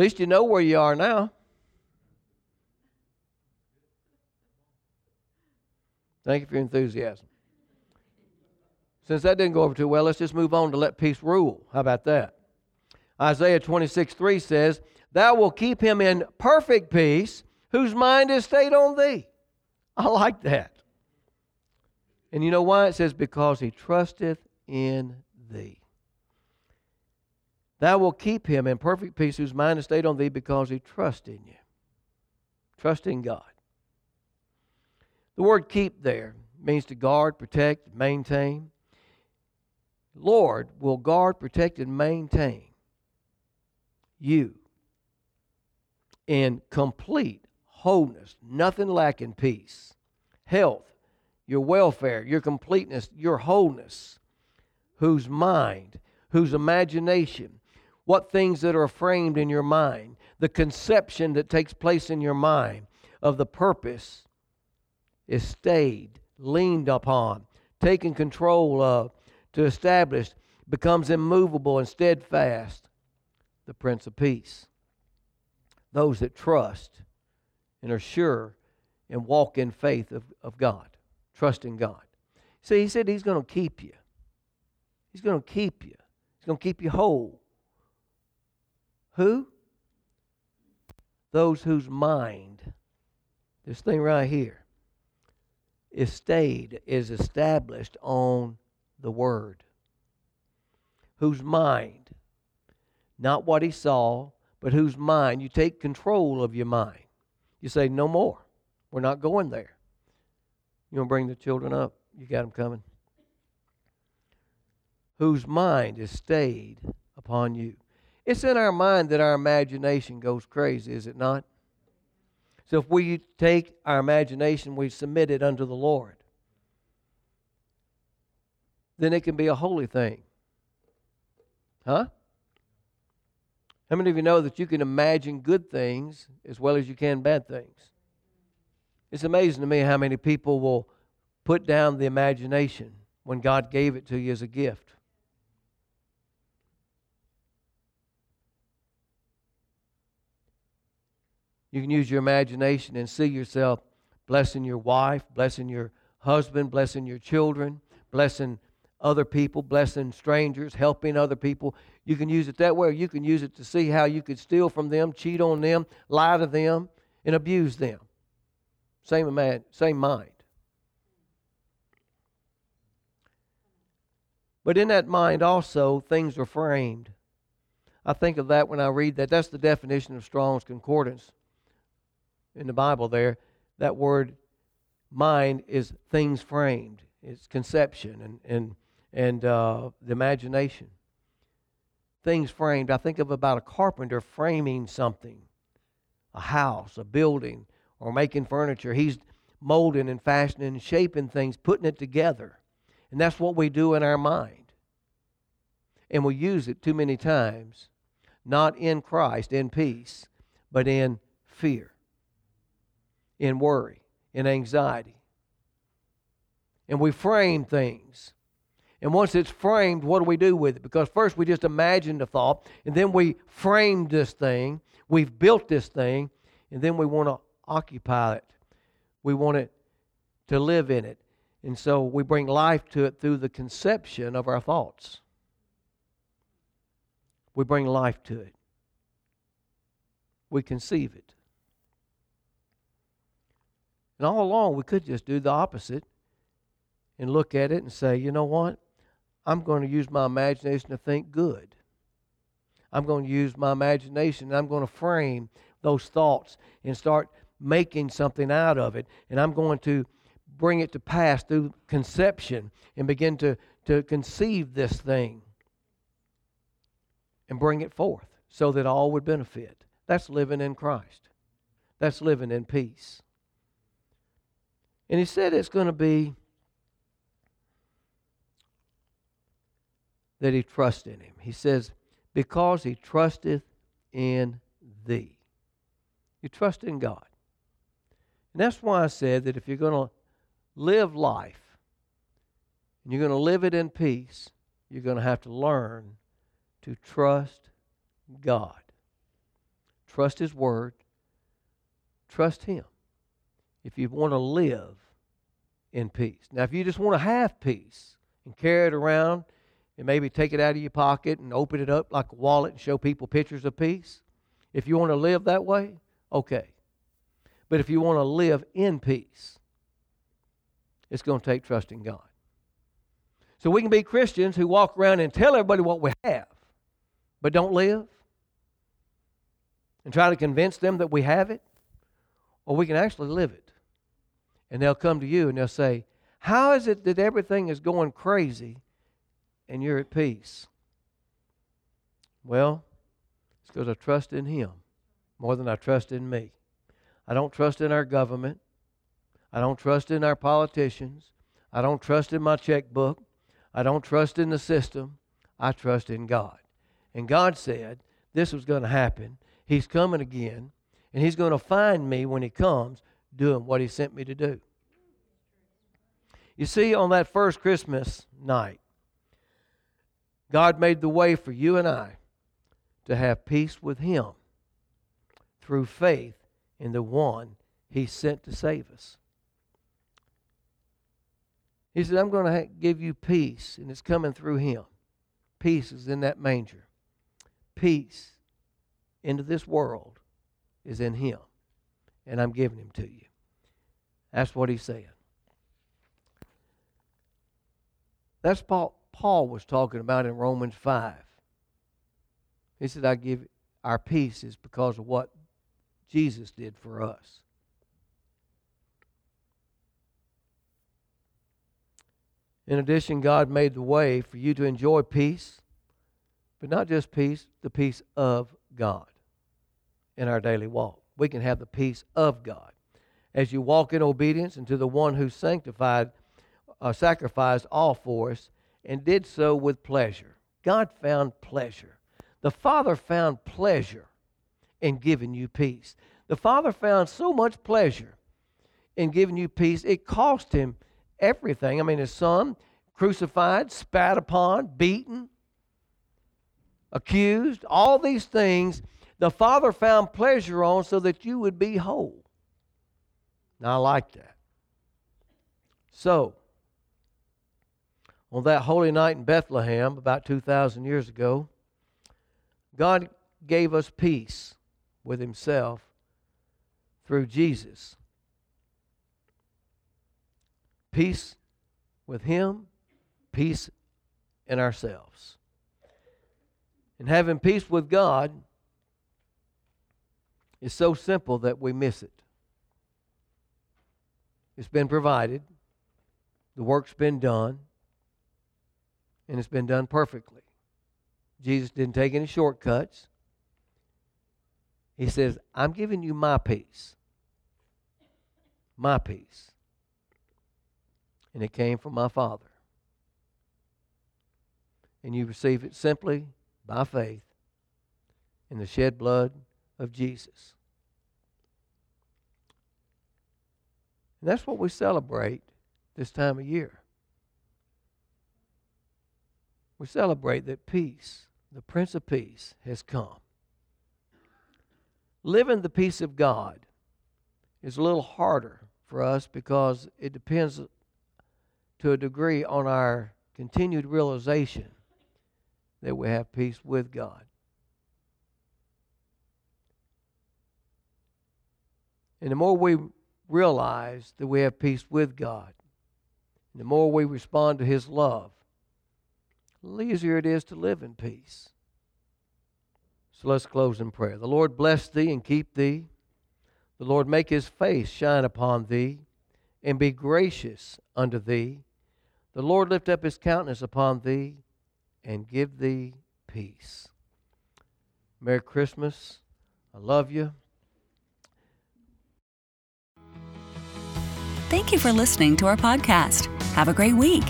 least you know where you are now. Thank you for your enthusiasm. Since that didn't go over too well, let's just move on to let peace rule. How about that? Isaiah 26:3 says, Thou wilt keep him in perfect peace, whose mind is stayed on thee. I like that. And you know why? It says, Because he trusteth in thee. Thou wilt keep him in perfect peace, whose mind is stayed on thee, because he trusts in you. Trust in God. The word keep there means to guard, protect, maintain. Lord will guard, protect, and maintain you in complete wholeness, nothing lacking, peace, health, your welfare, your completeness, your wholeness, whose mind, whose imagination, what things that are framed in your mind, the conception that takes place in your mind of the purpose is stayed, leaned upon, taken control of, to establish, becomes immovable and steadfast, the Prince of Peace. Those that trust and are sure and walk in faith of God, trust in God. See, he said he's going to keep you. He's going to keep you. He's going to keep you whole. Who? Those whose mind, this thing right here, is stayed, is established on the Word. Whose mind, not what he saw, but whose mind, you take control of your mind. You say, no more. We're not going there. You want to bring the children up? You got them coming. Whose mind is stayed upon you. It's in our mind that our imagination goes crazy, is it not? So if we take our imagination, we submit it unto the Lord. Then it can be a holy thing. Huh? How many of you know that you can imagine good things as well as you can bad things? It's amazing to me how many people will put down the imagination when God gave it to you as a gift. You can use your imagination and see yourself blessing your wife, blessing your husband, blessing your children, blessing other people, blessing strangers, helping other people. You can use it that way. You can use it to see how you could steal from them, cheat on them, lie to them, and abuse them. Same mind. But in that mind also, things are framed. I think of that when I read that. That's the definition of Strong's Concordance. In the Bible there, that word mind is things framed. It's conception and the imagination. Things framed. I think of about a carpenter framing something, a house, a building, or making furniture. He's molding and fashioning and shaping things, putting it together. And that's what we do in our mind. And we use it too many times, not in Christ, in peace, but in fear, in worry, in anxiety. And we frame things. And once it's framed, what do we do with it? Because first we just imagined a thought, and then we framed this thing, we've built this thing, and then we want to occupy it. We want it to live in it. And so we bring life to it through the conception of our thoughts. We bring life to it. We conceive it. And all along, we could just do the opposite and look at it and say, you know what? I'm going to use my imagination to think good. I'm going to use my imagination, and I'm going to frame those thoughts and start making something out of it. And I'm going to bring it to pass through conception and begin to conceive this thing and bring it forth so that all would benefit. That's living in Christ. That's living in peace. And he said it's going to be that he trusts in him. He says, because he trusteth in thee. You trust in God. And that's why I said that if you're going to live life, and you're going to live it in peace, you're going to have to learn to trust God. Trust His Word. Trust Him. If you want to live in peace. Now, if you just want to have peace and carry it around and maybe take it out of your pocket and open it up like a wallet and show people pictures of peace, if you want to live that way, okay. But if you want to live in peace, it's going to take trust in God. So we can be Christians who walk around and tell everybody what we have, but don't live and try to convince them that we have it, or we can actually live it. And they'll come to you and they'll say, how is it that everything is going crazy and you're at peace? Well, it's because I trust in Him more than I trust in me. I don't trust in our government. I don't trust in our politicians. I don't trust in my checkbook. I don't trust in the system. I trust in God. And God said this was going to happen. He's coming again, and He's going to find me when He comes doing what He sent me to do. You see, on that first Christmas night, God made the way for you and I to have peace with Him through faith in the one He sent to save us. He said, I'm going to give you peace, and it's coming through Him. Peace is in that manger. Peace into this world is in Him, and I'm giving Him to you. That's what He's saying. That's what Paul was talking about in Romans 5. He said, I give our peace is because of what Jesus did for us. In addition, God made the way for you to enjoy peace, but not just peace, the peace of God in our daily walk. We can have the peace of God. As you walk in obedience unto the one who sacrificed all for us and did so with pleasure. God found pleasure. The Father found pleasure in giving you peace. The Father found so much pleasure in giving you peace, it cost Him everything. I mean, His Son, crucified, spat upon, beaten, accused, all these things the Father found pleasure on so that you would be whole. Now, I like that. So, on that holy night in Bethlehem, about 2,000 years ago, God gave us peace with Himself through Jesus. Peace with Him, peace in ourselves. And having peace with God is so simple that we miss it. It's been provided, the work's been done, and it's been done perfectly. Jesus didn't take any shortcuts. He says, I'm giving you my peace. My peace. And it came from my Father. And you receive it simply by faith in the shed blood of Jesus. And that's what we celebrate this time of year. we celebrate that peace, the Prince of Peace, has come. Living the peace of God is a little harder for us because it depends to a degree on our continued realization that we have peace with God. And the more we realize that we have peace with God, the more we respond to His love, the easier it is to live in peace. So let's close in prayer. The Lord bless thee and keep thee. The Lord make His face shine upon thee and be gracious unto thee. The Lord lift up His countenance upon thee and give thee peace. Merry Christmas. I love you. Thank you for listening to our podcast. Have a great week.